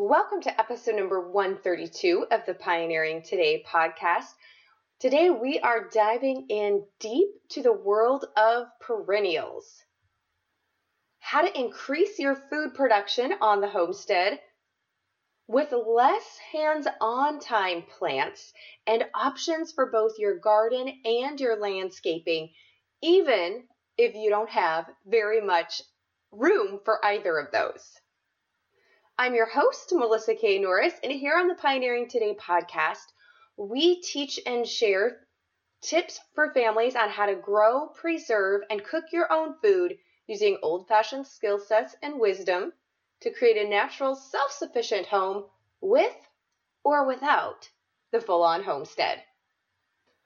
Welcome to episode number 132 of the Pioneering Today podcast. Today we are diving in deep to the world of perennials. How to increase your food production on the homestead with less hands-on time plants and options for both your garden and your landscaping, even if you don't have very much room for either of those. I'm your host, Melissa K. Norris, and here on the Pioneering Today podcast, we teach and share tips for families on how to grow, preserve, and cook your own food using old-fashioned skill sets and wisdom to create a natural, self-sufficient home with or without the full-on homestead.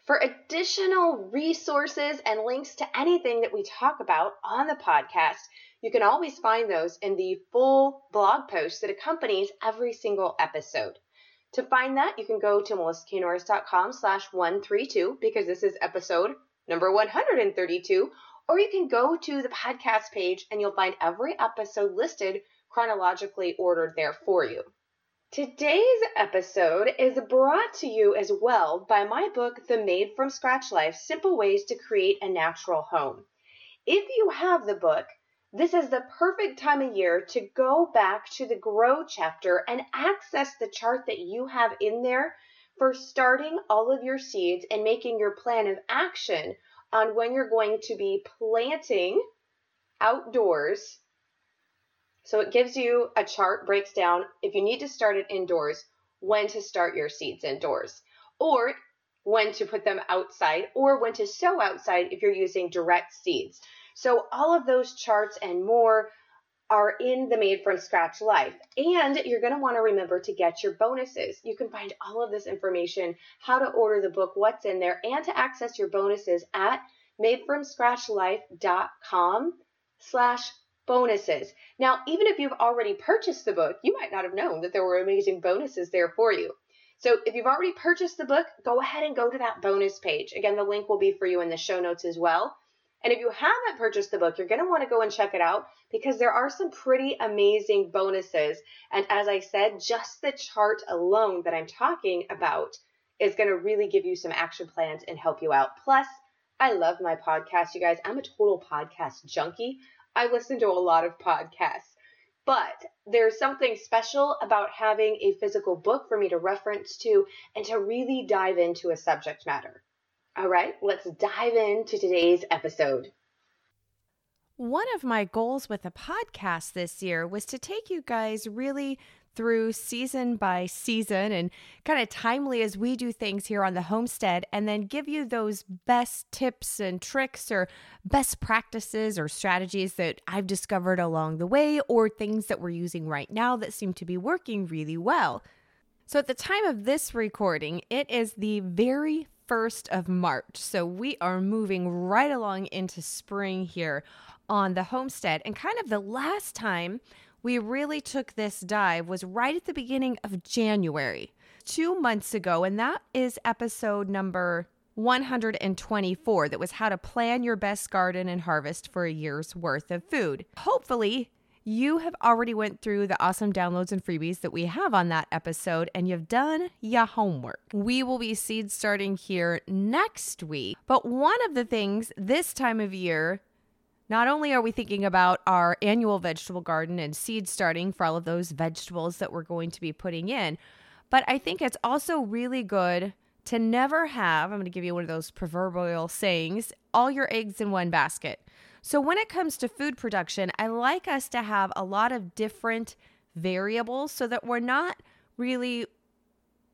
For additional resources and links to anything that we talk about on the podcast, you can always find those in the full blog post that accompanies every single episode. To find that, you can go to melissaknorris.com/132 because this is episode number 132, or you can go to the podcast page and you'll find every episode listed chronologically ordered there for you. Today's episode is brought to you as well by my book, The Made from Scratch Life: Simple Ways to Create a Natural Home. If you have the book, this is the perfect time of year to go back to the Grow chapter and access the chart that you have in there for starting all of your seeds and making your plan of action on when you're going to be planting outdoors. So it gives you a chart, breaks down, if you need to start it indoors, when to start your seeds indoors, or when to put them outside, or when to sow outside if you're using direct seeds. So all of those charts and more are in the Made from Scratch Life. And you're going to want to remember to get your bonuses. You can find all of this information, how to order the book, what's in there, and to access your bonuses at madefromscratchlife.com/bonuses. Now, even if you've already purchased the book, you might not have known that there were amazing bonuses there for you. So if you've already purchased the book, go ahead and go to that bonus page. Again, the link will be for you in the show notes as well. And if you haven't purchased the book, you're going to want to go and check it out because there are some pretty amazing bonuses. And as I said, just the chart alone that I'm talking about is going to really give you some action plans and help you out. Plus, I love my podcast, you guys. I'm a total podcast junkie. I listen to a lot of podcasts, but there's something special about having a physical book for me to reference to and to really dive into a subject matter. All right, let's dive into today's episode. One of my goals with the podcast this year was to take you guys really through season by season and kind of timely as we do things here on the homestead, and then give you those best tips and tricks or best practices or strategies that I've discovered along the way or things that we're using right now that seem to be working really well. So at the time of this recording, it is the very 1st of March. So we are moving right along into spring here on the homestead. And kind of the last time we really took this dive was right at the beginning of January, 2 months ago. And that is episode number 124. That was how to plan your best garden and harvest for a year's worth of food. Hopefully, you have already went through the awesome downloads and freebies that we have on that episode, and you've done your homework. We will be seed starting here next week, but one of the things this time of year, not only are we thinking about our annual vegetable garden and seed starting for all of those vegetables that we're going to be putting in, but I think it's also really good to never have, I'm going to give you one of those proverbial sayings, all your eggs in one basket. So when it comes to food production, I like us to have a lot of different variables so that we're not really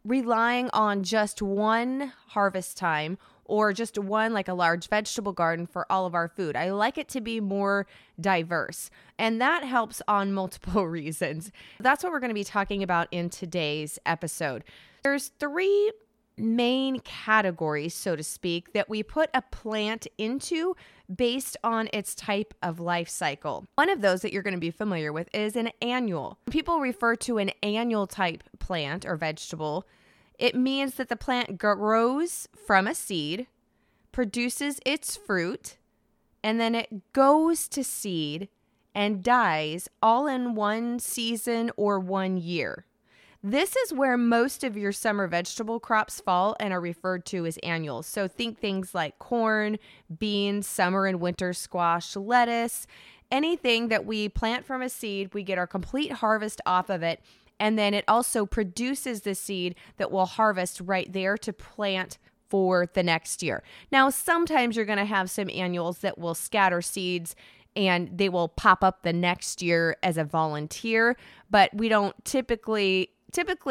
relying on just one harvest time or just one, like a large vegetable garden, for all of our food. I like it to be more diverse, and that helps on multiple reasons. That's what we're going to be talking about in today's episode. There's three main categories, so to speak, that we put a plant into based on its type of life cycle. One of those that you're going to be familiar with is an annual. When people refer to an annual type plant or vegetable, it means that the plant grows from a seed, produces its fruit, and then it goes to seed and dies all in one season or one year. This is where most of your summer vegetable crops fall and are referred to as annuals. So think things like corn, beans, summer and winter squash, lettuce, anything that we plant from a seed, we get our complete harvest off of it. And then it also produces the seed that we'll harvest right there to plant for the next year. Now, sometimes you're going to have some annuals that will scatter seeds and they will pop up the next year as a volunteer, but we don't typically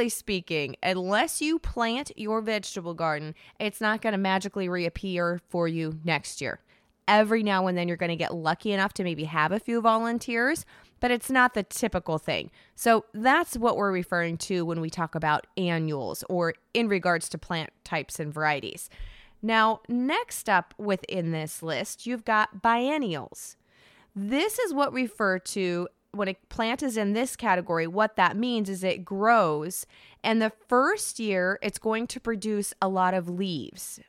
speaking, unless you plant your vegetable garden, it's not going to magically reappear for you next year. Every now and then you're going to get lucky enough to maybe have a few volunteers, but it's not the typical thing. So that's what we're referring to when we talk about annuals or in regards to plant types and varieties. Now, next up within this list, you've got biennials. This is what we refer to when a plant is in this category. What that means is it grows, and the first year it's going to produce a lot of leaves,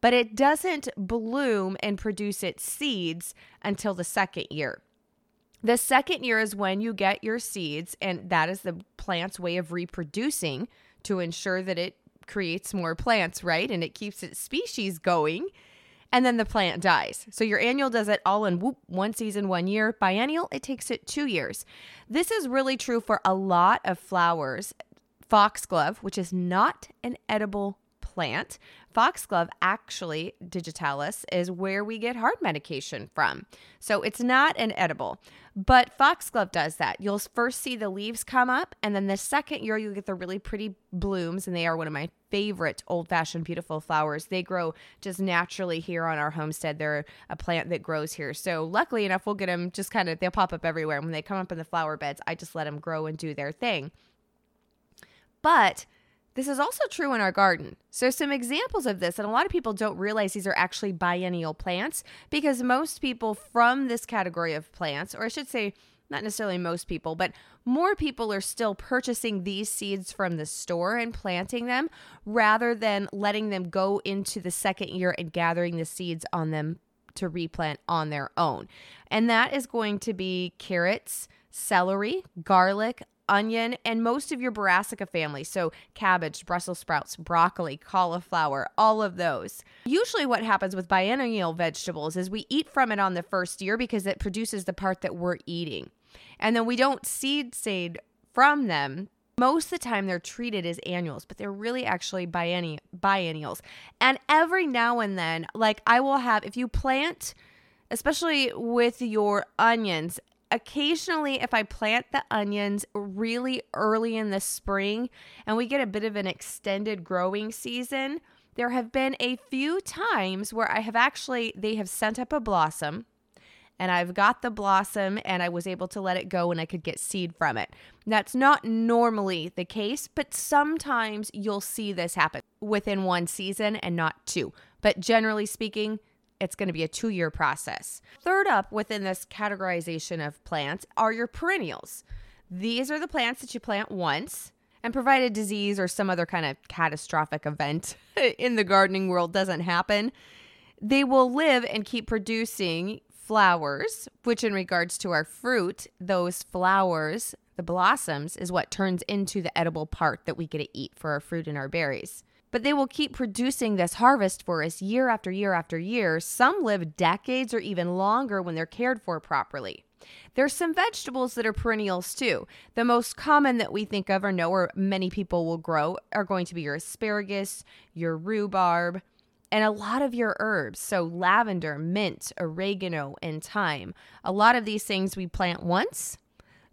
but it doesn't bloom and produce its seeds until the second year. The second year is when you get your seeds, and that is the plant's way of reproducing to ensure that it creates more plants, right? And it keeps its species going, and then the plant dies. So your annual does it all in one season, 1 year. Biennial, it takes it 2 years. This is really true for a lot of flowers. Foxglove, which is not an edible plant. Foxglove, actually, digitalis, is where we get heart medication from. So it's not an edible, but foxglove does that. You'll first see the leaves come up, and then the second year you'll get the really pretty blooms, and they are one of my favorite old-fashioned beautiful flowers. They grow just naturally here on our homestead. They're a plant that grows here. So luckily enough, we'll get them just kind of, they'll pop up everywhere. And when they come up in the flower beds, I just let them grow and do their thing. But this is also true in our garden. So some examples of this, and a lot of people don't realize these are actually biennial plants, because most people from this category of plants, or I should say not necessarily most people, but more people are still purchasing these seeds from the store and planting them rather than letting them go into the second year and gathering the seeds on them to replant on their own. And that is going to be carrots, celery, garlic, onion, and most of your brassica family. So cabbage, Brussels sprouts, broccoli, cauliflower, all of those. Usually what happens with biennial vegetables is we eat from it on the first year because it produces the part that we're eating. And then we don't seed from them. Most of the time they're treated as annuals, but they're really actually biennials. And every now and then, like I will have, if you plant, especially with your onions, occasionally, if I plant the onions really early in the spring and we get a bit of an extended growing season, there have been a few times where I have actually, they have sent up a blossom and I've got the blossom and I was able to let it go and I could get seed from it. That's not normally the case, but sometimes you'll see this happen within one season and not two. But generally speaking, it's going to be a 2-year process. Third up within this categorization of plants are your perennials. These are the plants that you plant once, and provide a disease or some other kind of catastrophic event in the gardening world doesn't happen, they will live and keep producing flowers, which in regards to our fruit, those flowers, the blossoms, is what turns into the edible part that we get to eat for our fruit and our berries. But they will keep producing this harvest for us year after year after year. Some live decades or even longer when they're cared for properly. There's some vegetables that are perennials too. The most common that we think of or know or many people will grow are going to be your asparagus, your rhubarb, and a lot of your herbs. So lavender, mint, oregano, and thyme. A lot of these things we plant once,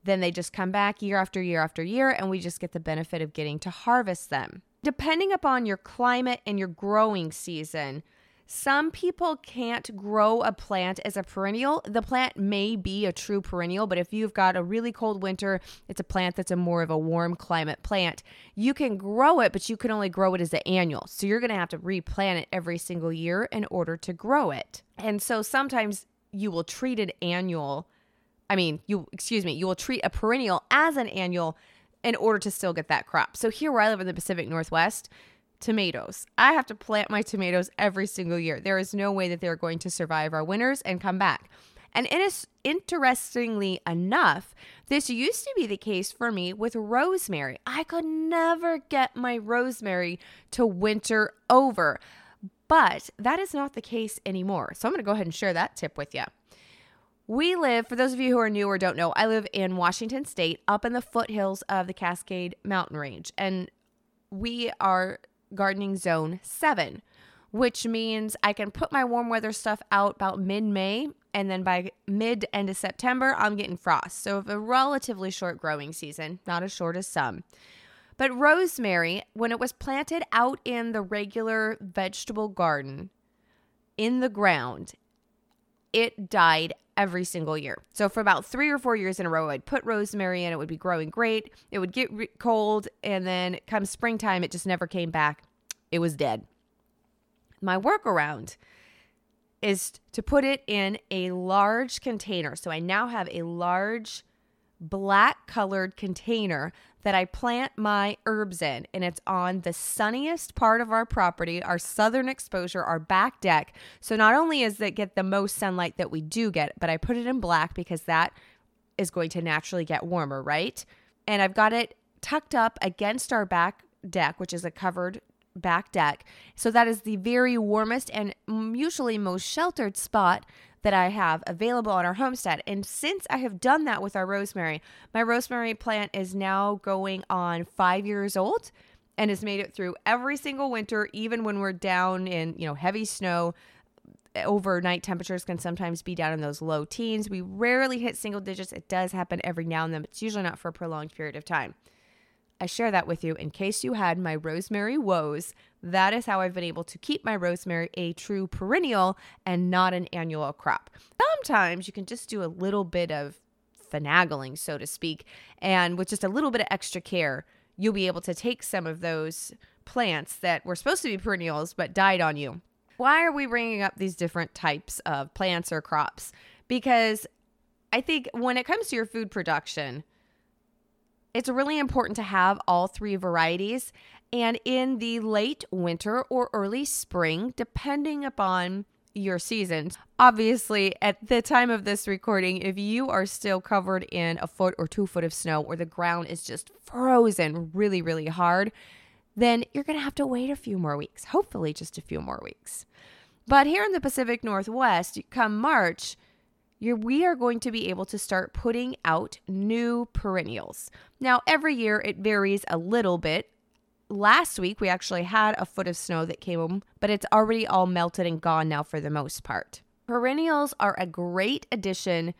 then they just come back year after year after year, and we just get the benefit of getting to harvest them. Depending upon your climate and your growing season, some people can't grow a plant as a perennial. The plant may be a true perennial, but if you've got a really cold winter, it's a plant that's a more of a warm climate plant. You can grow it, but you can only grow it as an annual. So you're going to have to replant it every single year in order to grow it. And so sometimes you will treat you will treat a perennial as an annual in order to still get that crop. So here where I live in the Pacific Northwest, tomatoes. I have to plant my tomatoes every single year. There is no way that they're going to survive our winters and come back. And interestingly enough, this used to be the case for me with rosemary. I could never get my rosemary to winter over, but that is not the case anymore. So I'm going to go ahead and share that tip with you. We live, for those of you who are new or don't know, I live in Washington State, up in the foothills of the Cascade Mountain Range, and we are gardening zone 7, which means I can put my warm weather stuff out about mid-May, and then by mid-end of September, I'm getting frost. So a relatively short growing season, not as short as some. But rosemary, when it was planted out in the regular vegetable garden, in the ground, it died every single year. So for about 3 or 4 years in a row, I'd put rosemary in. It would be growing great. It would get cold. And then come springtime, it just never came back. It was dead. My workaround is to put it in a large container. So I now have a large black colored container that I plant my herbs in, and it's on the sunniest part of our property, our southern exposure, our back deck. So not only is it get the most sunlight that we do get, but I put it in black because that is going to naturally get warmer, right? And I've got it tucked up against our back deck, which is a covered back deck. So that is the very warmest and usually most sheltered spot that I have available on our homestead. And since I have done that with our rosemary, my rosemary plant is now going on 5 years old and has made it through every single winter, even when we're down in, heavy snow. Overnight temperatures can sometimes be down in those low teens. We rarely hit single digits. It does happen every now and then, but it's usually not for a prolonged period of time. I share that with you in case you had my rosemary woes. That is how I've been able to keep my rosemary a true perennial and not an annual crop. Sometimes you can just do a little bit of finagling, so to speak, and with just a little bit of extra care, you'll be able to take some of those plants that were supposed to be perennials but died on you. Why are we bringing up these different types of plants or crops? Because I think when it comes to your food production, it's really important to have all three varieties, and in the late winter or early spring, depending upon your seasons. Obviously, at the time of this recording, if you are still covered in 1 foot or 2 foot of snow, or the ground is just frozen really, really hard, then you're going to have to wait a few more weeks, hopefully just a few more weeks. But here in the Pacific Northwest, come March, we are going to be able to start putting out new perennials. Now, every year it varies a little bit. Last week, we actually had 1 foot of snow that came, but it's already all melted and gone now for the most part. Perennials are a great addition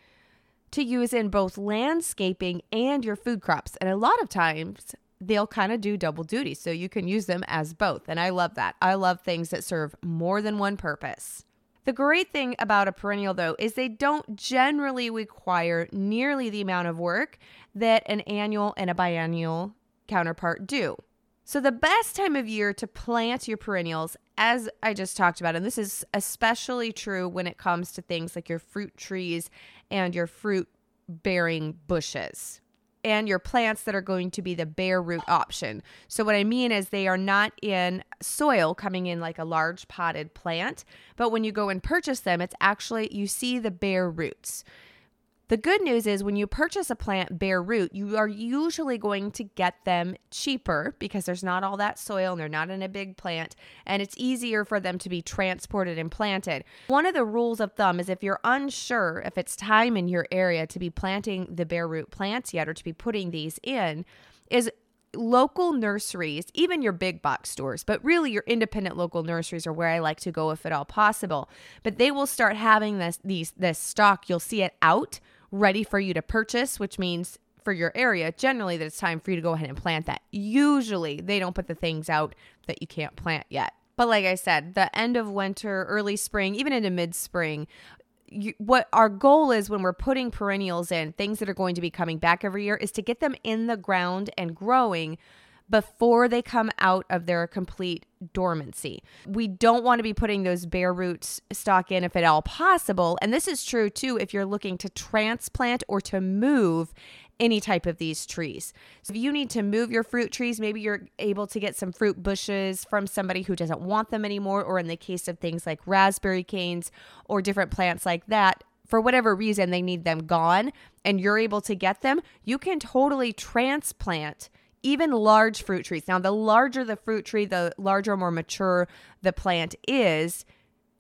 to use in both landscaping and your food crops. And a lot of times, they'll kind of do double duty, so you can use them as both. And I love that. I love things that serve more than one purpose. The great thing about a perennial, though, is they don't generally require nearly the amount of work that an annual and a biennial counterpart do. So the best time of year to plant your perennials, as I just talked about, and this is especially true when it comes to things like your fruit trees and your fruit-bearing bushes and your plants that are going to be the bare root option. So what I mean is they are not in soil coming in like a large potted plant, but when you go and purchase them, it's actually, you see the bare roots. The good news is when you purchase a plant bare root, you are usually going to get them cheaper because there's not all that soil and they're not in a big plant, and it's easier for them to be transported and planted. One of the rules of thumb is if you're unsure if it's time in your area to be planting the bare root plants yet or to be putting these in, is local nurseries, even your big box stores, but really your independent local nurseries are where I like to go if at all possible. But they will start having this stock. You'll see it out, ready for you to purchase, which means for your area, generally that it's time for you to go ahead and plant that. Usually they don't put the things out that you can't plant yet. But like I said, the end of winter, early spring, even into mid-spring, what our goal is when we're putting perennials in, things that are going to be coming back every year, is to get them in the ground and growing before they come out of their complete dormancy. We don't want to be putting those bare roots stock in if at all possible. And this is true too if you're looking to transplant or to move any type of these trees. So if you need to move your fruit trees, maybe you're able to get some fruit bushes from somebody who doesn't want them anymore, or in the case of things like raspberry canes or different plants like that, for whatever reason they need them gone and you're able to get them, you can totally transplant even large fruit trees. Now, the larger the fruit tree, the larger, more mature the plant is.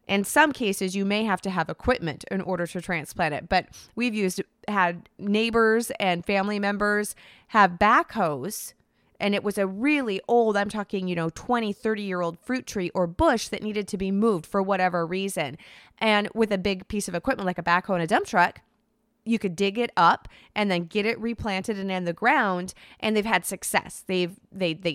In some cases, you may have to have equipment in order to transplant it. But we've had neighbors and family members have backhoes, and it was a really old, I'm talking, 20, 30-year-old fruit tree or bush that needed to be moved for whatever reason. And with a big piece of equipment like a backhoe and a dump truck, you could dig it up and then get it replanted and in the ground. And they've had success. They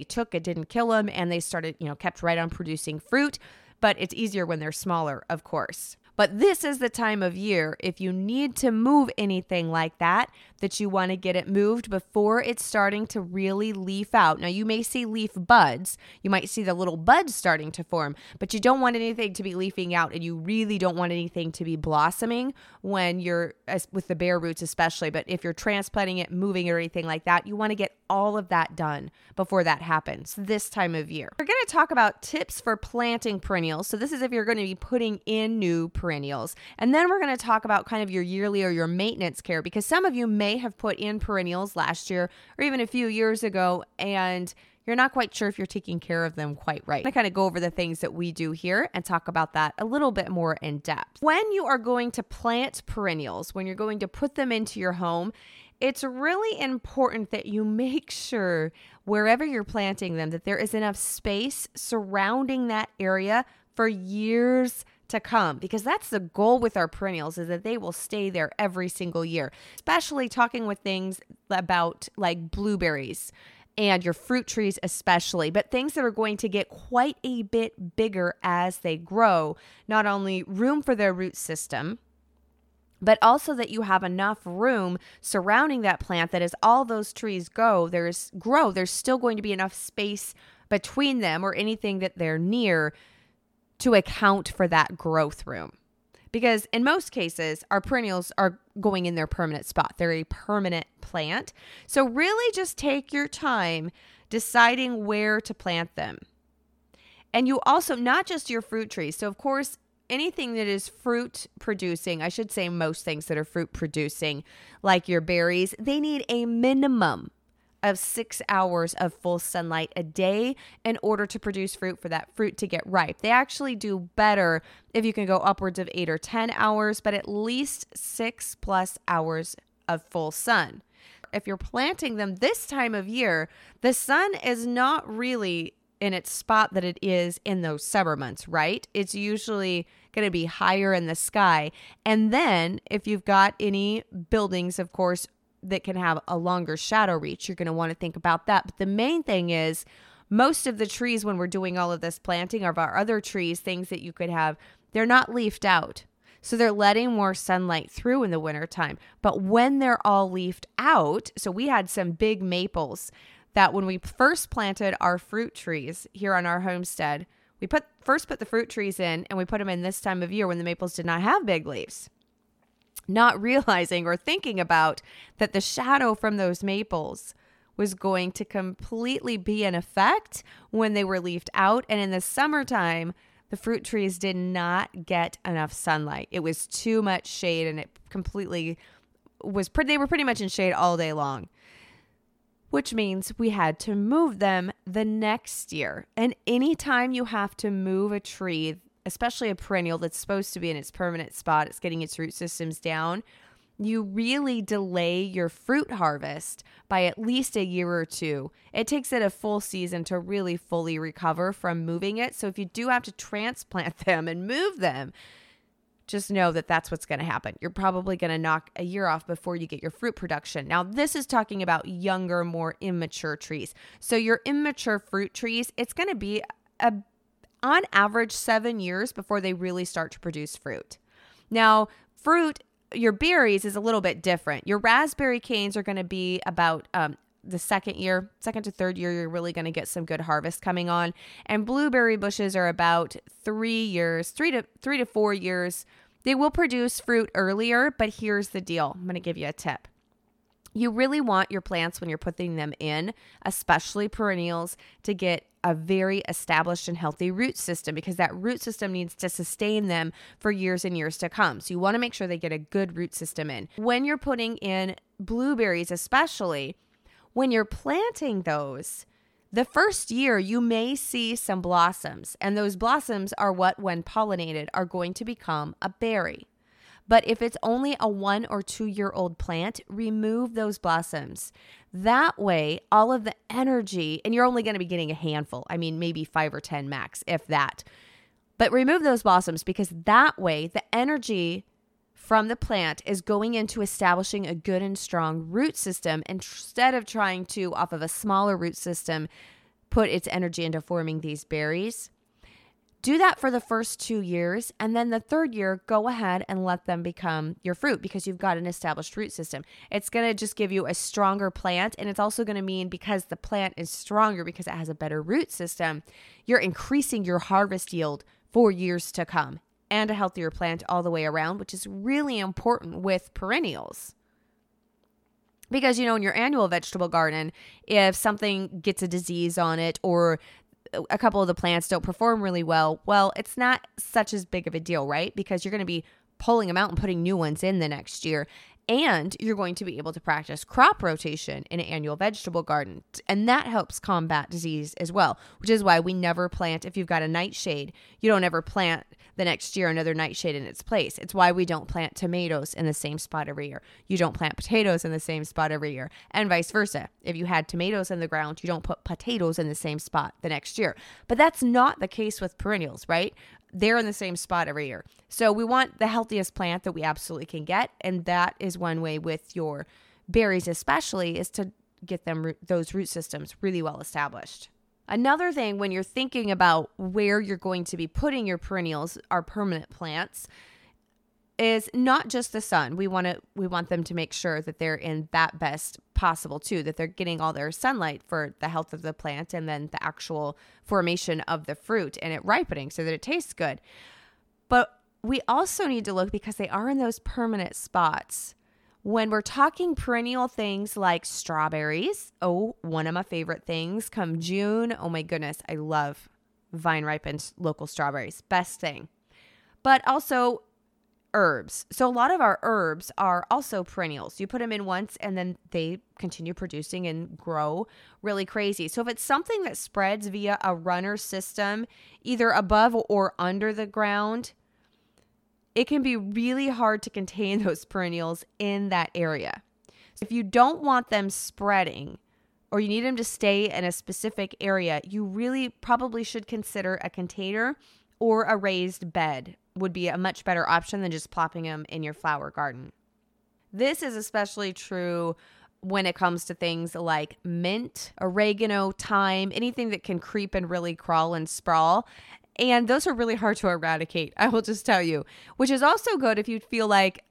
took it, didn't kill them, and they started, kept right on producing fruit. But it's easier when they're smaller, of course. But this is the time of year, if you need to move anything like that, that you want to get it moved before it's starting to really leaf out. Now, you may see leaf buds. You might see the little buds starting to form, but you don't want anything to be leafing out, and you really don't want anything to be blossoming when you're, with the bare roots especially, but if you're transplanting it, moving it, or anything like that, you want to get all of that done before that happens this time of year. We're going to talk about tips for planting perennials. So this is if you're going to be putting in new perennials. And then we're going to talk about kind of your yearly or your maintenance care, because some of you may have put in perennials last year or even a few years ago, and you're not quite sure if you're taking care of them quite right. I kind of go over the things that we do here and talk about that a little bit more in depth. When you are going to plant perennials, when you're going to put them into your home, it's really important that you make sure wherever you're planting them that there is enough space surrounding that area for years to come, because that's the goal with our perennials, is that they will stay there every single year, especially talking with things about like blueberries and your fruit trees especially, but things that are going to get quite a bit bigger as they grow, not only room for their root system, but also that you have enough room surrounding that plant that as all those trees go, there's still going to be enough space between them or anything that they're near to account for that growth room. Because in most cases, our perennials are going in their permanent spot. They're a permanent plant. So really just take your time deciding where to plant them. And you also, not just your fruit trees. So of course, anything that is fruit producing, I should say most things that are fruit producing, like your berries, they need a minimum of 6 hours of full sunlight a day in order to produce fruit, for that fruit to get ripe. They actually do better if you can go upwards of 8 or 10 hours, but at least 6+ hours of full sun. If you're planting them this time of year, the sun is not really in its spot that it is in those summer months, right? It's usually going to be higher in the sky. And then if you've got any buildings, of course, that can have a longer shadow reach, you're going to want to think about that. But the main thing is, most of the trees, when we're doing all of this planting of our other trees, things that you could have, they're not leafed out. So they're letting more sunlight through in the wintertime. But when they're all leafed out, so we had some big maples that when we first planted our fruit trees here on our homestead, we put the fruit trees in, and we put them in this time of year when the maples did not have big leaves, not realizing or thinking about that the shadow from those maples was going to completely be in effect when they were leafed out. And in the summertime, the fruit trees did not get enough sunlight. It was too much shade, and it completely was, they were pretty much in shade all day long, which means we had to move them the next year. And anytime you have to move a tree, especially a perennial that's supposed to be in its permanent spot, it's getting its root systems down, you really delay your fruit harvest by at least a year or two. It takes it a full season to really fully recover from moving it. So if you do have to transplant them and move them, just know that that's what's going to happen. You're probably going to knock a year off before you get your fruit production. Now, this is talking about younger, more immature trees. So your immature fruit trees, it's going to be on average 7 years before they really start to produce fruit. Now, your berries is a little bit different. Your raspberry canes are going to be about the second to third year, you're really going to get some good harvest coming on. And blueberry bushes are about 3 years, 3 to 4 years. They will produce fruit earlier, but here's the deal. I'm going to give you a tip. You really want your plants, when you're putting them in, especially perennials, to get a very established and healthy root system, because that root system needs to sustain them for years and years to come. So you want to make sure they get a good root system in. When you're putting in blueberries, especially, when you're planting those, the first year you may see some blossoms, and those blossoms are what, when pollinated, are going to become a berry. But if it's only a 1 or 2 year old plant, remove those blossoms. That way, all of the energy, and you're only going to be getting a handful, I mean, maybe 5 or 10 max, if that. But remove those blossoms, because that way the energy from the plant is going into establishing a good and strong root system, instead of trying to, off of a smaller root system, put its energy into forming these berries. Do that for the first 2 years, and then the third year, go ahead and let them become your fruit, because you've got an established root system. It's going to just give you a stronger plant, and it's also going to mean, because the plant is stronger, because it has a better root system, you're increasing your harvest yield for years to come, and a healthier plant all the way around, which is really important with perennials. Because, you know, in your annual vegetable garden, if something gets a disease on it, or a couple of the plants don't perform really well, it's not such as big of a deal, right? Because you're going to be pulling them out and putting new ones in the next year. And you're going to be able to practice crop rotation in an annual vegetable garden. And that helps combat disease as well, which is why we never plant, if you've got a nightshade, you don't ever plant the next year another nightshade in its place. It's why we don't plant tomatoes in the same spot every year. You don't plant potatoes in the same spot every year, and vice versa. If you had tomatoes in the ground, you don't put potatoes in the same spot the next year. But that's not the case with perennials, right? They're in the same spot every year. So we want the healthiest plant that we absolutely can get. And that is one way with your berries especially, is to get them, those root systems, really well established. Another thing, when you're thinking about where you're going to be putting your perennials, our permanent plants, is not just the sun. We want them to make sure that they're in that best possible too, that they're getting all their sunlight for the health of the plant, and then the actual formation of the fruit and it ripening so that it tastes good. But we also need to look, because they are in those permanent spots, when we're talking perennial things like strawberries. Oh, one of my favorite things come June. Oh my goodness, I love vine ripened local strawberries. Best thing. But also herbs. So a lot of our herbs are also perennials. You put them in once and then they continue producing and grow really crazy. So if it's something that spreads via a runner system, either above or under the ground, it can be really hard to contain those perennials in that area. So if you don't want them spreading, or you need them to stay in a specific area, you really probably should consider a container or a raised bed would be a much better option than just plopping them in your flower garden. This is especially true when it comes to things like mint, oregano, thyme, anything that can creep and really crawl and sprawl. And those are really hard to eradicate, I will just tell you, which is also good if you feel like,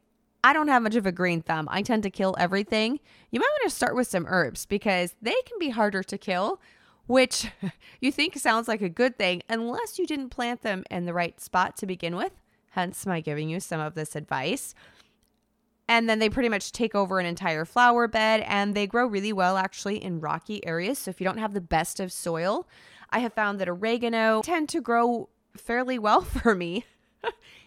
I don't have much of a green thumb, I tend to kill everything. You might want to start with some herbs, because they can be harder to kill, which you think sounds like a good thing, unless you didn't plant them in the right spot to begin with, hence my giving you some of this advice. And then they pretty much take over an entire flower bed, and they grow really well actually in rocky areas. So if you don't have the best of soil, I have found that oregano tend to grow fairly well for me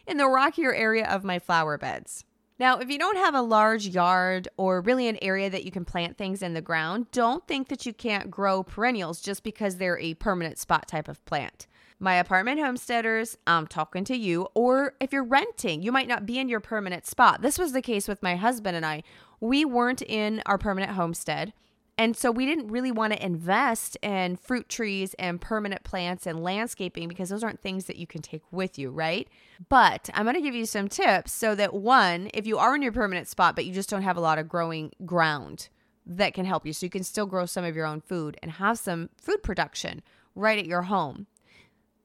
in the rockier area of my flower beds. Now, if you don't have a large yard or really an area that you can plant things in the ground, don't think that you can't grow perennials just because they're a permanent spot type of plant. My apartment homesteaders, I'm talking to you. Or if you're renting, you might not be in your permanent spot. This was the case with my husband and I. We weren't in our permanent homestead. And so we didn't really want to invest in fruit trees and permanent plants and landscaping, because those aren't things that you can take with you, right? But I'm going to give you some tips so that, one, if you are in your permanent spot, but you just don't have a lot of growing ground, that can help you. So you can still grow some of your own food and have some food production right at your home.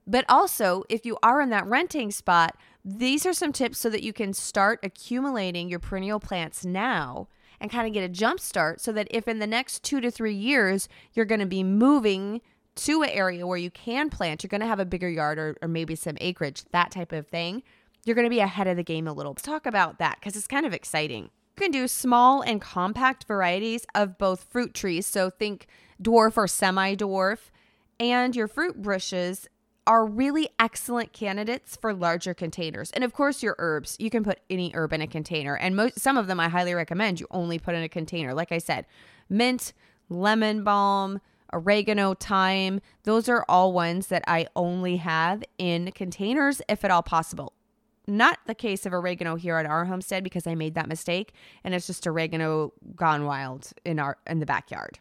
But also, if you are in that renting spot, these are some tips so that you can start accumulating your perennial plants now and kind of get a jump start, so that if in the next 2 to 3 years you're going to be moving to an area where you can plant, you're going to have a bigger yard or maybe some acreage, that type of thing, you're going to be ahead of the game a little. Let's talk about that, because it's kind of exciting. You can do small and compact varieties of both fruit trees, so think dwarf or semi-dwarf, and your fruit bushes are really excellent candidates for larger containers. And of course, your herbs. You can put any herb in a container, and some of them I highly recommend you only put in a container. Like I said, mint, lemon balm, oregano, thyme, those are all ones that I only have in containers if at all possible. Not the case of oregano here at our homestead because I made that mistake, and it's just oregano gone wild in the backyard.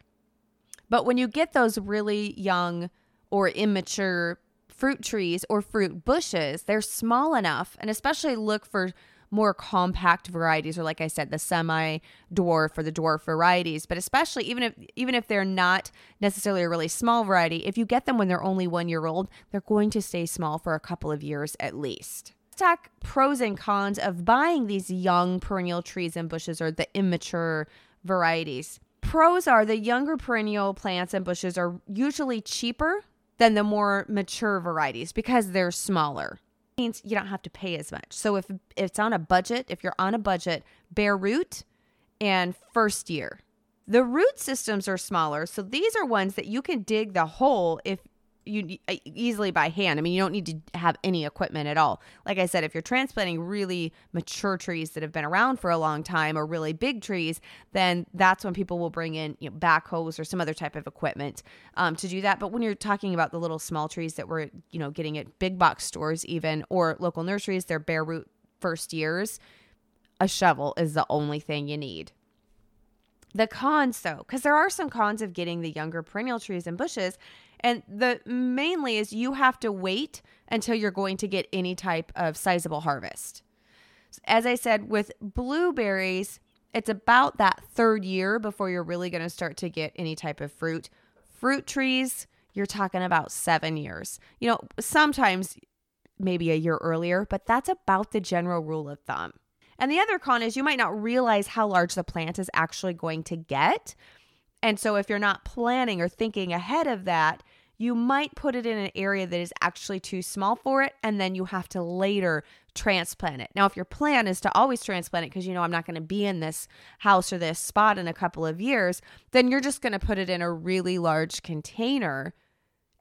But when you get those really young or immature fruit trees or fruit bushes, they're small enough, and especially look for more compact varieties, or like I said, the semi-dwarf or the dwarf varieties. But especially even if they're not necessarily a really small variety, if you get them when they're only 1 year old, they're going to stay small for a couple of years at least. Let's talk pros and cons of buying these young perennial trees and bushes or the immature varieties. Pros are the younger perennial plants and bushes are usually cheaper than the more mature varieties because they're smaller. It means you don't have to pay as much. So if you're on a budget, bare root and first year. The root systems are smaller, so these are ones that you can dig the hole if you easily by hand. I mean, you don't need to have any equipment at all. Like I said, if you're transplanting really mature trees that have been around for a long time or really big trees, then that's when people will bring in backhoes or some other type of equipment to do that. But when you're talking about the little small trees that we're getting at big box stores even or local nurseries, they're bare root first years. A shovel is the only thing you need. The cons though, because there are some cons of getting the younger perennial trees and bushes. And the mainly is you have to wait until you're going to get any type of sizable harvest. As I said, with blueberries, it's about that third year before you're really going to start to get any type of fruit. Fruit trees, you're talking about 7 years. Sometimes maybe a year earlier, but that's about the general rule of thumb. And the other con is you might not realize how large the plant is actually going to get. And so if you're not planning or thinking ahead of that, you might put it in an area that is actually too small for it, and then you have to later transplant it. Now, if your plan is to always transplant it because I'm not going to be in this house or this spot in a couple of years, then you're just going to put it in a really large container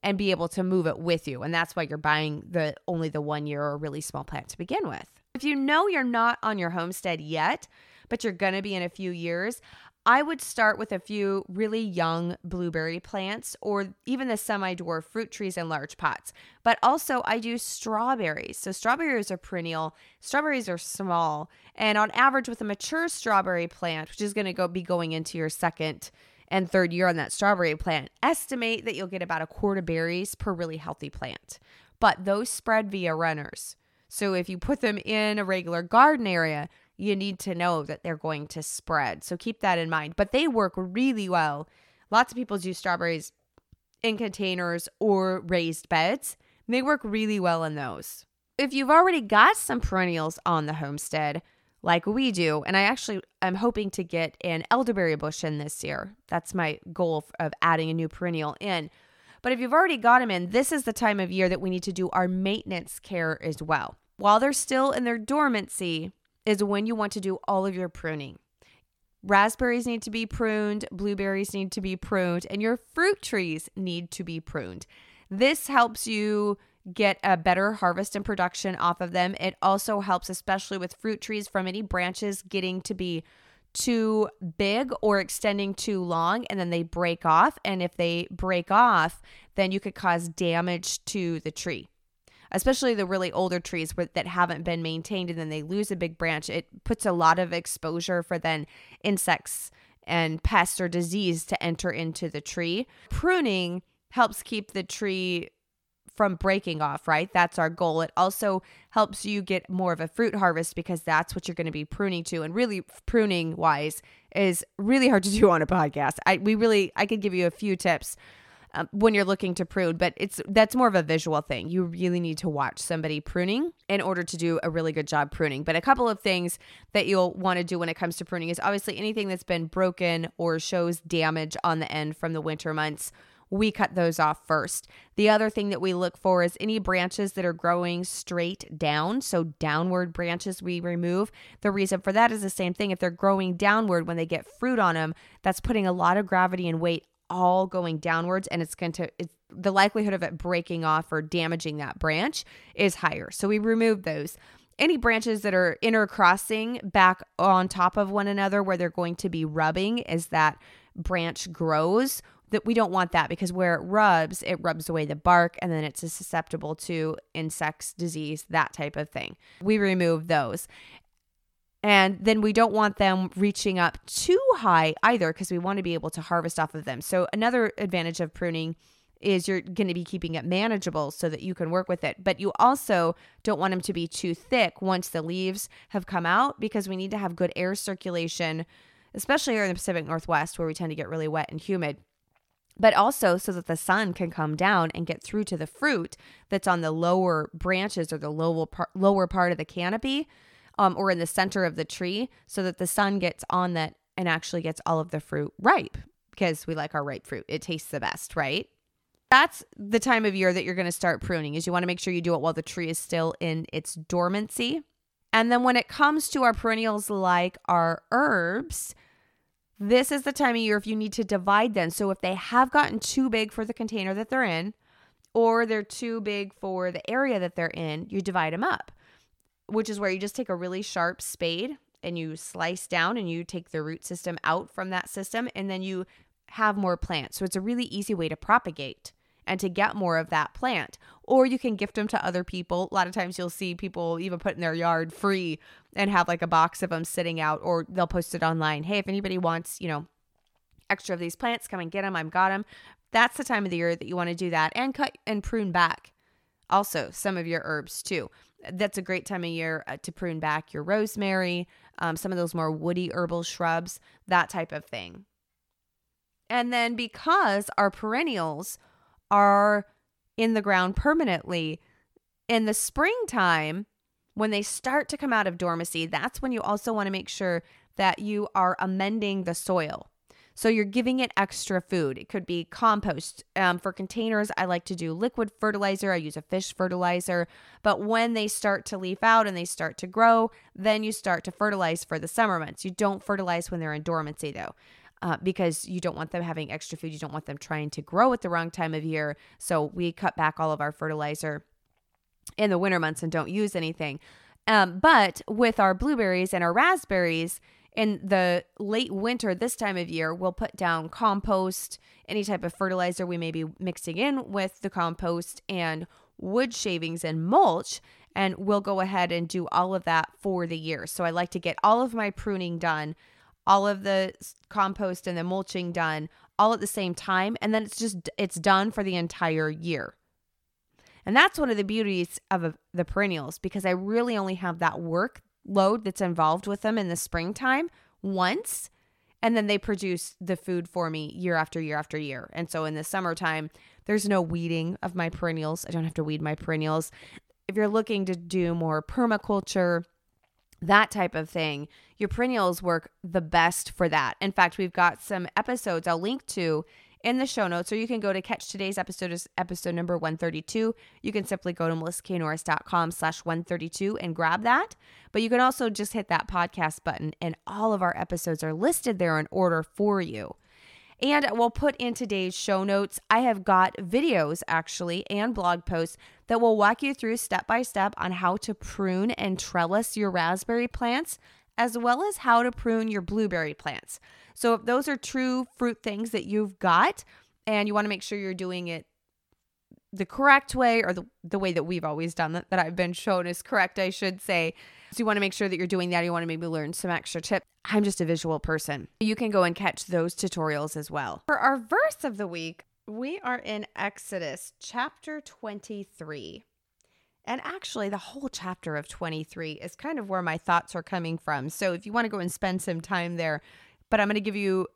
and be able to move it with you. And that's why you're buying only the 1 year or really small plant to begin with. If you're not on your homestead yet, but you're going to be in a few years, I would start with a few really young blueberry plants or even the semi-dwarf fruit trees in large pots. But also I do strawberries. So strawberries are perennial. Strawberries are small. And on average with a mature strawberry plant, which is going to be going into your second and third year on that strawberry plant, estimate that you'll get about a quart of berries per really healthy plant. But those spread via runners. So if you put them in a regular garden area, you need to know that they're going to spread. So keep that in mind. But they work really well. Lots of people do strawberries in containers or raised beds. They work really well in those. If you've already got some perennials on the homestead, like we do, and I'm hoping to get an elderberry bush in this year. That's my goal of adding a new perennial in. But if you've already got them in, this is the time of year that we need to do our maintenance care as well. While they're still in their dormancy, is when you want to do all of your pruning. Raspberries need to be pruned, blueberries need to be pruned, and your fruit trees need to be pruned. This helps you get a better harvest and production off of them. It also helps, especially with fruit trees, from any branches getting to be too big or extending too long, and then they break off. And if they break off, then you could cause damage to the tree. Especially the really older trees that haven't been maintained and then they lose a big branch, it puts a lot of exposure for then insects and pests or disease to enter into the tree. Pruning helps keep the tree from breaking off, right? That's our goal. It also helps you get more of a fruit harvest because that's what you're going to be pruning to. And really, pruning wise is really hard to do on a podcast. I could give you a few tips when you're looking to prune, but that's more of a visual thing. You really need to watch somebody pruning in order to do a really good job pruning. But a couple of things that you'll want to do when it comes to pruning is obviously anything that's been broken or shows damage on the end from the winter months we cut those off first. The other thing that we look for is any branches that are growing straight down. So downward branches we remove. The reason for that is the same thing. If they're growing downward when they get fruit on them, that's putting a lot of gravity and weight all going downwards, and the likelihood of it breaking off or damaging that branch is higher. So we remove those. Any branches that are intercrossing back on top of one another where they're going to be rubbing as that branch grows, that we don't want that, because where it rubs away the bark, and then it's susceptible to insects, disease, that type of thing. We remove those. And then we don't want them reaching up too high either, because we want to be able to harvest off of them. So another advantage of pruning is you're going to be keeping it manageable so that you can work with it. But you also don't want them to be too thick once the leaves have come out, because we need to have good air circulation, especially here in the Pacific Northwest where we tend to get really wet and humid. But also so that the sun can come down and get through to the fruit that's on the lower branches or the lower part of the canopy, or in the center of the tree, so that the sun gets on that and actually gets all of the fruit ripe, because we like our ripe fruit. It tastes the best, right? That's the time of year that you're going to start pruning, is you want to make sure you do it while the tree is still in its dormancy. And then when it comes to our perennials like our herbs, this is the time of year if you need to divide them. So if they have gotten too big for the container that they're in, or they're too big for the area that they're in, you divide them up, which is where you just take a really sharp spade and you slice down and you take the root system out from that system, and then you have more plants. So it's a really easy way to propagate and to get more of that plant. Or you can gift them to other people. A lot of times you'll see people even put in their yard free and have like a box of them sitting out, or they'll post it online. Hey, if anybody wants, extra of these plants, come and get them. I've got them. That's the time of the year that you want to do that, and cut and prune back also some of your herbs too. That's a great time of year to prune back your rosemary, some of those more woody herbal shrubs, that type of thing. And then because our perennials are in the ground permanently, in the springtime, when they start to come out of dormancy, that's when you also want to make sure that you are amending the soil. So you're giving it extra food. It could be compost. For containers, I like to do liquid fertilizer. I use a fish fertilizer. But when they start to leaf out and they start to grow, then you start to fertilize for the summer months. You don't fertilize when they're in dormancy though. Because you don't want them having extra food. You don't want them trying to grow at the wrong time of year. So we cut back all of our fertilizer in the winter months and don't use anything. But with our blueberries and our raspberries in the late winter, this time of year, we'll put down compost, any type of fertilizer we may be mixing in with the compost, and wood shavings and mulch. And we'll go ahead and do all of that for the year. So I like to get all of my pruning done, all of the compost and the mulching done all at the same time. And then it's done for the entire year. And that's one of the beauties of the perennials, because I really only have that workload that's involved with them in the springtime once. And then they produce the food for me year after year after year. And so in the summertime, there's no weeding of my perennials. I don't have to weed my perennials. If you're looking to do more permaculture, that type of thing, your perennials work the best for that. In fact, we've got some episodes I'll link to in the show notes, or you can go to catch today's episode, is episode number 132. You can simply go to melissaknorris.com/132 and grab that. But you can also just hit that podcast button, and all of our episodes are listed there in order for you. And we'll put in today's show notes, I have got videos actually and blog posts that will walk you through step by step on how to prune and trellis your raspberry plants, as well as how to prune your blueberry plants. So if those are true fruit things that you've got and you want to make sure you're doing it the correct way, or the way that we've always done it, that I've been shown is correct, I should say. So you want to make sure that you're doing that. You want to maybe learn some extra tips. I'm just a visual person. You can go and catch those tutorials as well. For our verse of the week, we are in Exodus chapter 23. And actually the whole chapter of 23 is kind of where my thoughts are coming from. So if you want to go and spend some time there, but I'm going to give you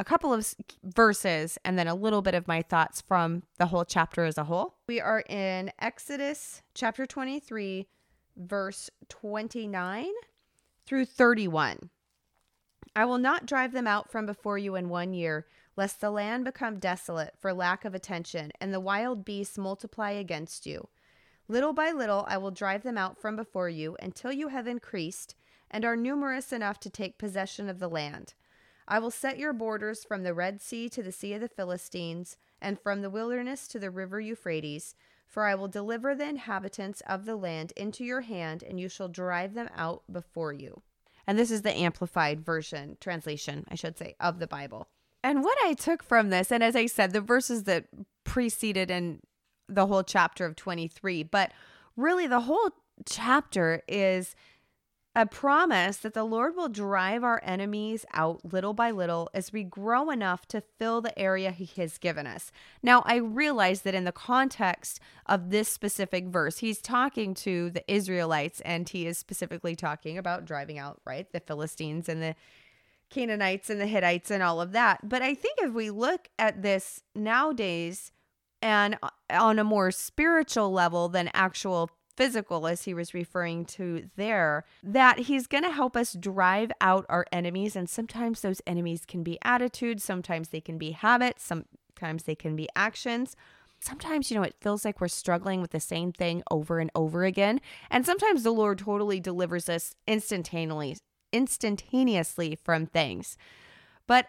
a couple of verses and then a little bit of my thoughts from the whole chapter as a whole. We are in Exodus chapter 23, verse 29 through 31. I will not drive them out from before you in one year, lest the land become desolate for lack of attention, and the wild beasts multiply against you. Little by little I will drive them out from before you, until you have increased and are numerous enough to take possession of the land. I will set your borders from the Red Sea to the Sea of the Philistines, and from the wilderness to the river Euphrates, for I will deliver the inhabitants of the land into your hand, and you shall drive them out before you." And this is the Amplified Version, translation, I should say, of the Bible. And what I took from this, and as I said, the verses that preceded in the whole chapter of 23, but really the whole chapter is a promise that the Lord will drive our enemies out little by little as we grow enough to fill the area he has given us. Now, I realize that in the context of this specific verse, he's talking to the Israelites, and he is specifically talking about driving out, right, the Philistines and the Canaanites and the Hittites and all of that. But I think if we look at this nowadays and on a more spiritual level than actual physical, as he was referring to there, that he's going to help us drive out our enemies. And sometimes those enemies can be attitudes, sometimes they can be habits, sometimes they can be actions. Sometimes, it feels like we're struggling with the same thing over and over again. And sometimes the Lord totally delivers us instantaneously from things. But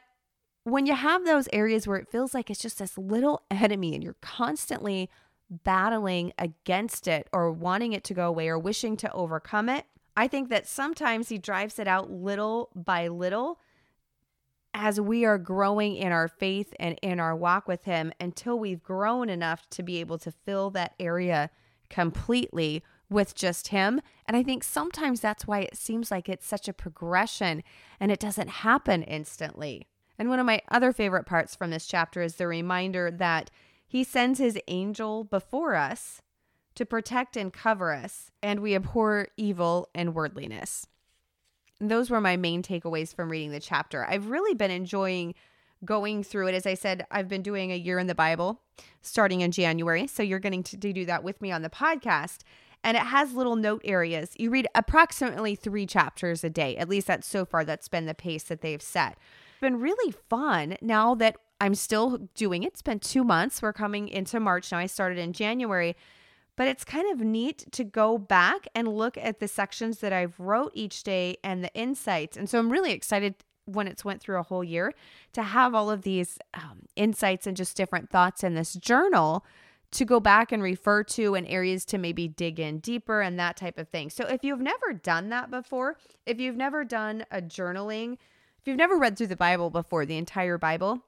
when you have those areas where it feels like it's just this little enemy and you're constantly battling against it or wanting it to go away or wishing to overcome it, I think that sometimes he drives it out little by little as we are growing in our faith and in our walk with him, until we've grown enough to be able to fill that area completely with just him. And I think sometimes that's why it seems like it's such a progression and it doesn't happen instantly. And one of my other favorite parts from this chapter is the reminder that he sends his angel before us to protect and cover us, and we abhor evil and worldliness. And those were my main takeaways from reading the chapter. I've really been enjoying going through it. As I said, I've been doing a year in the Bible starting in January, so you're getting to do that with me on the podcast. And it has little note areas. You read approximately 3 chapters a day. At least that's so far. That's been the pace that they've set. It's been really fun now that I'm still doing it. It's been 2 months. We're coming into March now. I started in January, but it's kind of neat to go back and look at the sections that I've wrote each day and the insights. And so I'm really excited when it's went through a whole year to have all of these insights and just different thoughts in this journal to go back and refer to, and areas to maybe dig in deeper and that type of thing. So if you've never done that before, if you've never done a journaling, if you've never read through the Bible before, the entire Bible,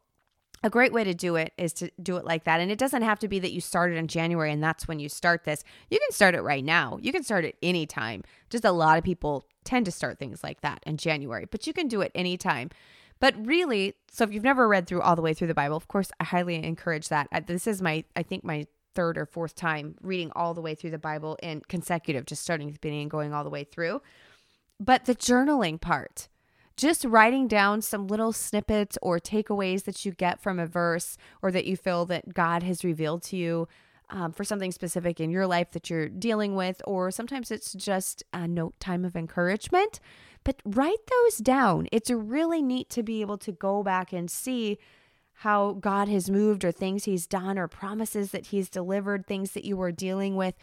a great way to do it is to do it like that. And it doesn't have to be that you started in January and that's when you start this. You can start it right now. You can start it anytime. Just a lot of people tend to start things like that in January, but you can do it anytime. But really, so if you've never read through all the way through the Bible, of course, I highly encourage that. This is my 3rd or 4th time reading all the way through the Bible in consecutive, just starting at the beginning and going all the way through. But the journaling part, just writing down some little snippets or takeaways that you get from a verse, or that you feel that God has revealed to you for something specific in your life that you're dealing with, or sometimes it's just a note time of encouragement. But write those down. It's really neat to be able to go back and see how God has moved, or things he's done, or promises that he's delivered, things that you were dealing with.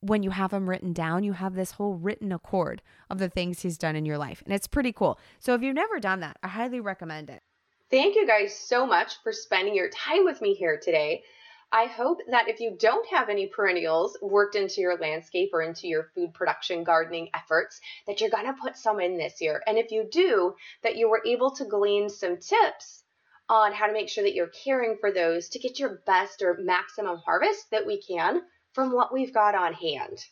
When you have them written down, you have this whole written accord of the things he's done in your life. And it's pretty cool. So if you've never done that, I highly recommend it. Thank you guys so much for spending your time with me here today. I hope that if you don't have any perennials worked into your landscape or into your food production gardening efforts, that you're going to put some in this year. And if you do, that you were able to glean some tips on how to make sure that you're caring for those to get your best or maximum harvest that we can from what we've got on hand.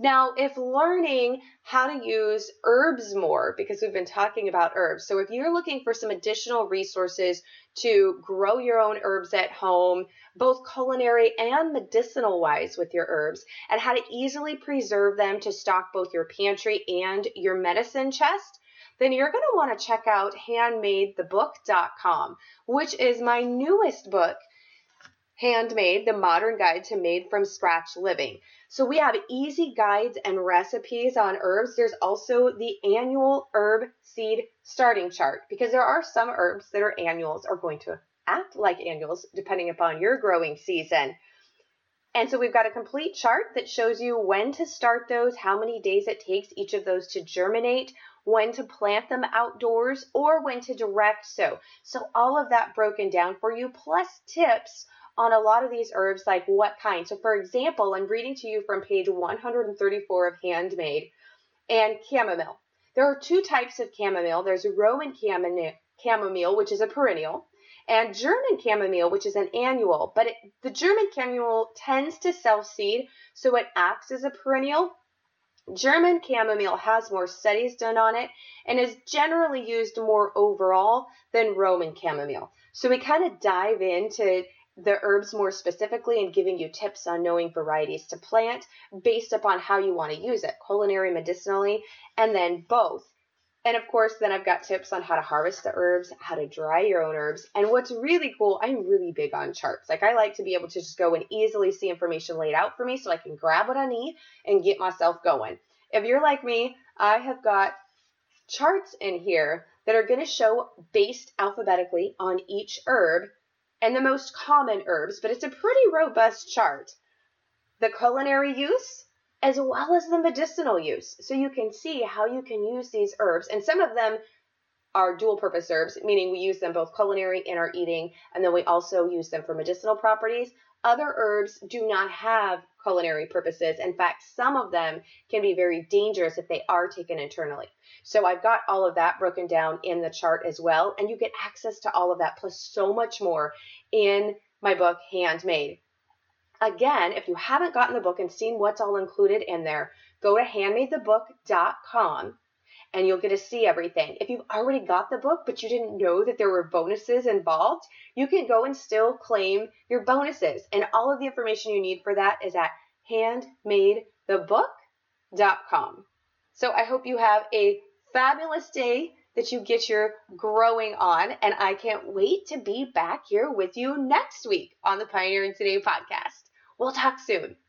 Now, if learning how to use herbs more, because we've been talking about herbs, so if you're looking for some additional resources to grow your own herbs at home, both culinary and medicinal wise with your herbs, and how to easily preserve them to stock both your pantry and your medicine chest, then you're going to want to check out handmadethebook.com, which is my newest book, Handmade, The Modern Guide to Made from Scratch Living. So we have easy guides and recipes on herbs. There's also the annual herb seed starting chart, because there are some herbs that are annuals are going to act like annuals depending upon your growing season. And so we've got a complete chart that shows you when to start those, how many days it takes each of those to germinate, when to plant them outdoors, or when to direct sow. So all of that broken down for you, plus tips on a lot of these herbs, like what kind. So for example, I'm reading to you from page 134 of Handmade, and chamomile. There are two types of chamomile. There's Roman chamomile, which is a perennial, and German chamomile, which is an annual. But the German chamomile tends to self-seed, so it acts as a perennial. German chamomile has more studies done on it and is generally used more overall than Roman chamomile. So we kind of dive into the herbs more specifically and giving you tips on knowing varieties to plant based upon how you want to use it, culinary, medicinally, and then both. And of course, then I've got tips on how to harvest the herbs, how to dry your own herbs. And what's really cool, I'm really big on charts. Like, I like to be able to just go and easily see information laid out for me so I can grab what I need and get myself going. If you're like me, I have got charts in here that are going to show based alphabetically on each herb and the most common herbs, but it's a pretty robust chart. The culinary use, as well as the medicinal use. So you can see how you can use these herbs. And some of them are dual purpose herbs, meaning we use them both culinary in our eating, and then we also use them for medicinal properties. Other herbs do not have culinary purposes. In fact, some of them can be very dangerous if they are taken internally. So I've got all of that broken down in the chart as well. And you get access to all of that plus so much more in my book, Handmade. Again, if you haven't gotten the book and seen what's all included in there, go to handmadethebook.com and you'll get to see everything. If you've already got the book, but you didn't know that there were bonuses involved, you can go and still claim your bonuses. And all of the information you need for that is at handmadethebook.com. So I hope you have a fabulous day that you get your growing on. And I can't wait to be back here with you next week on the Pioneering Today podcast. We'll talk soon.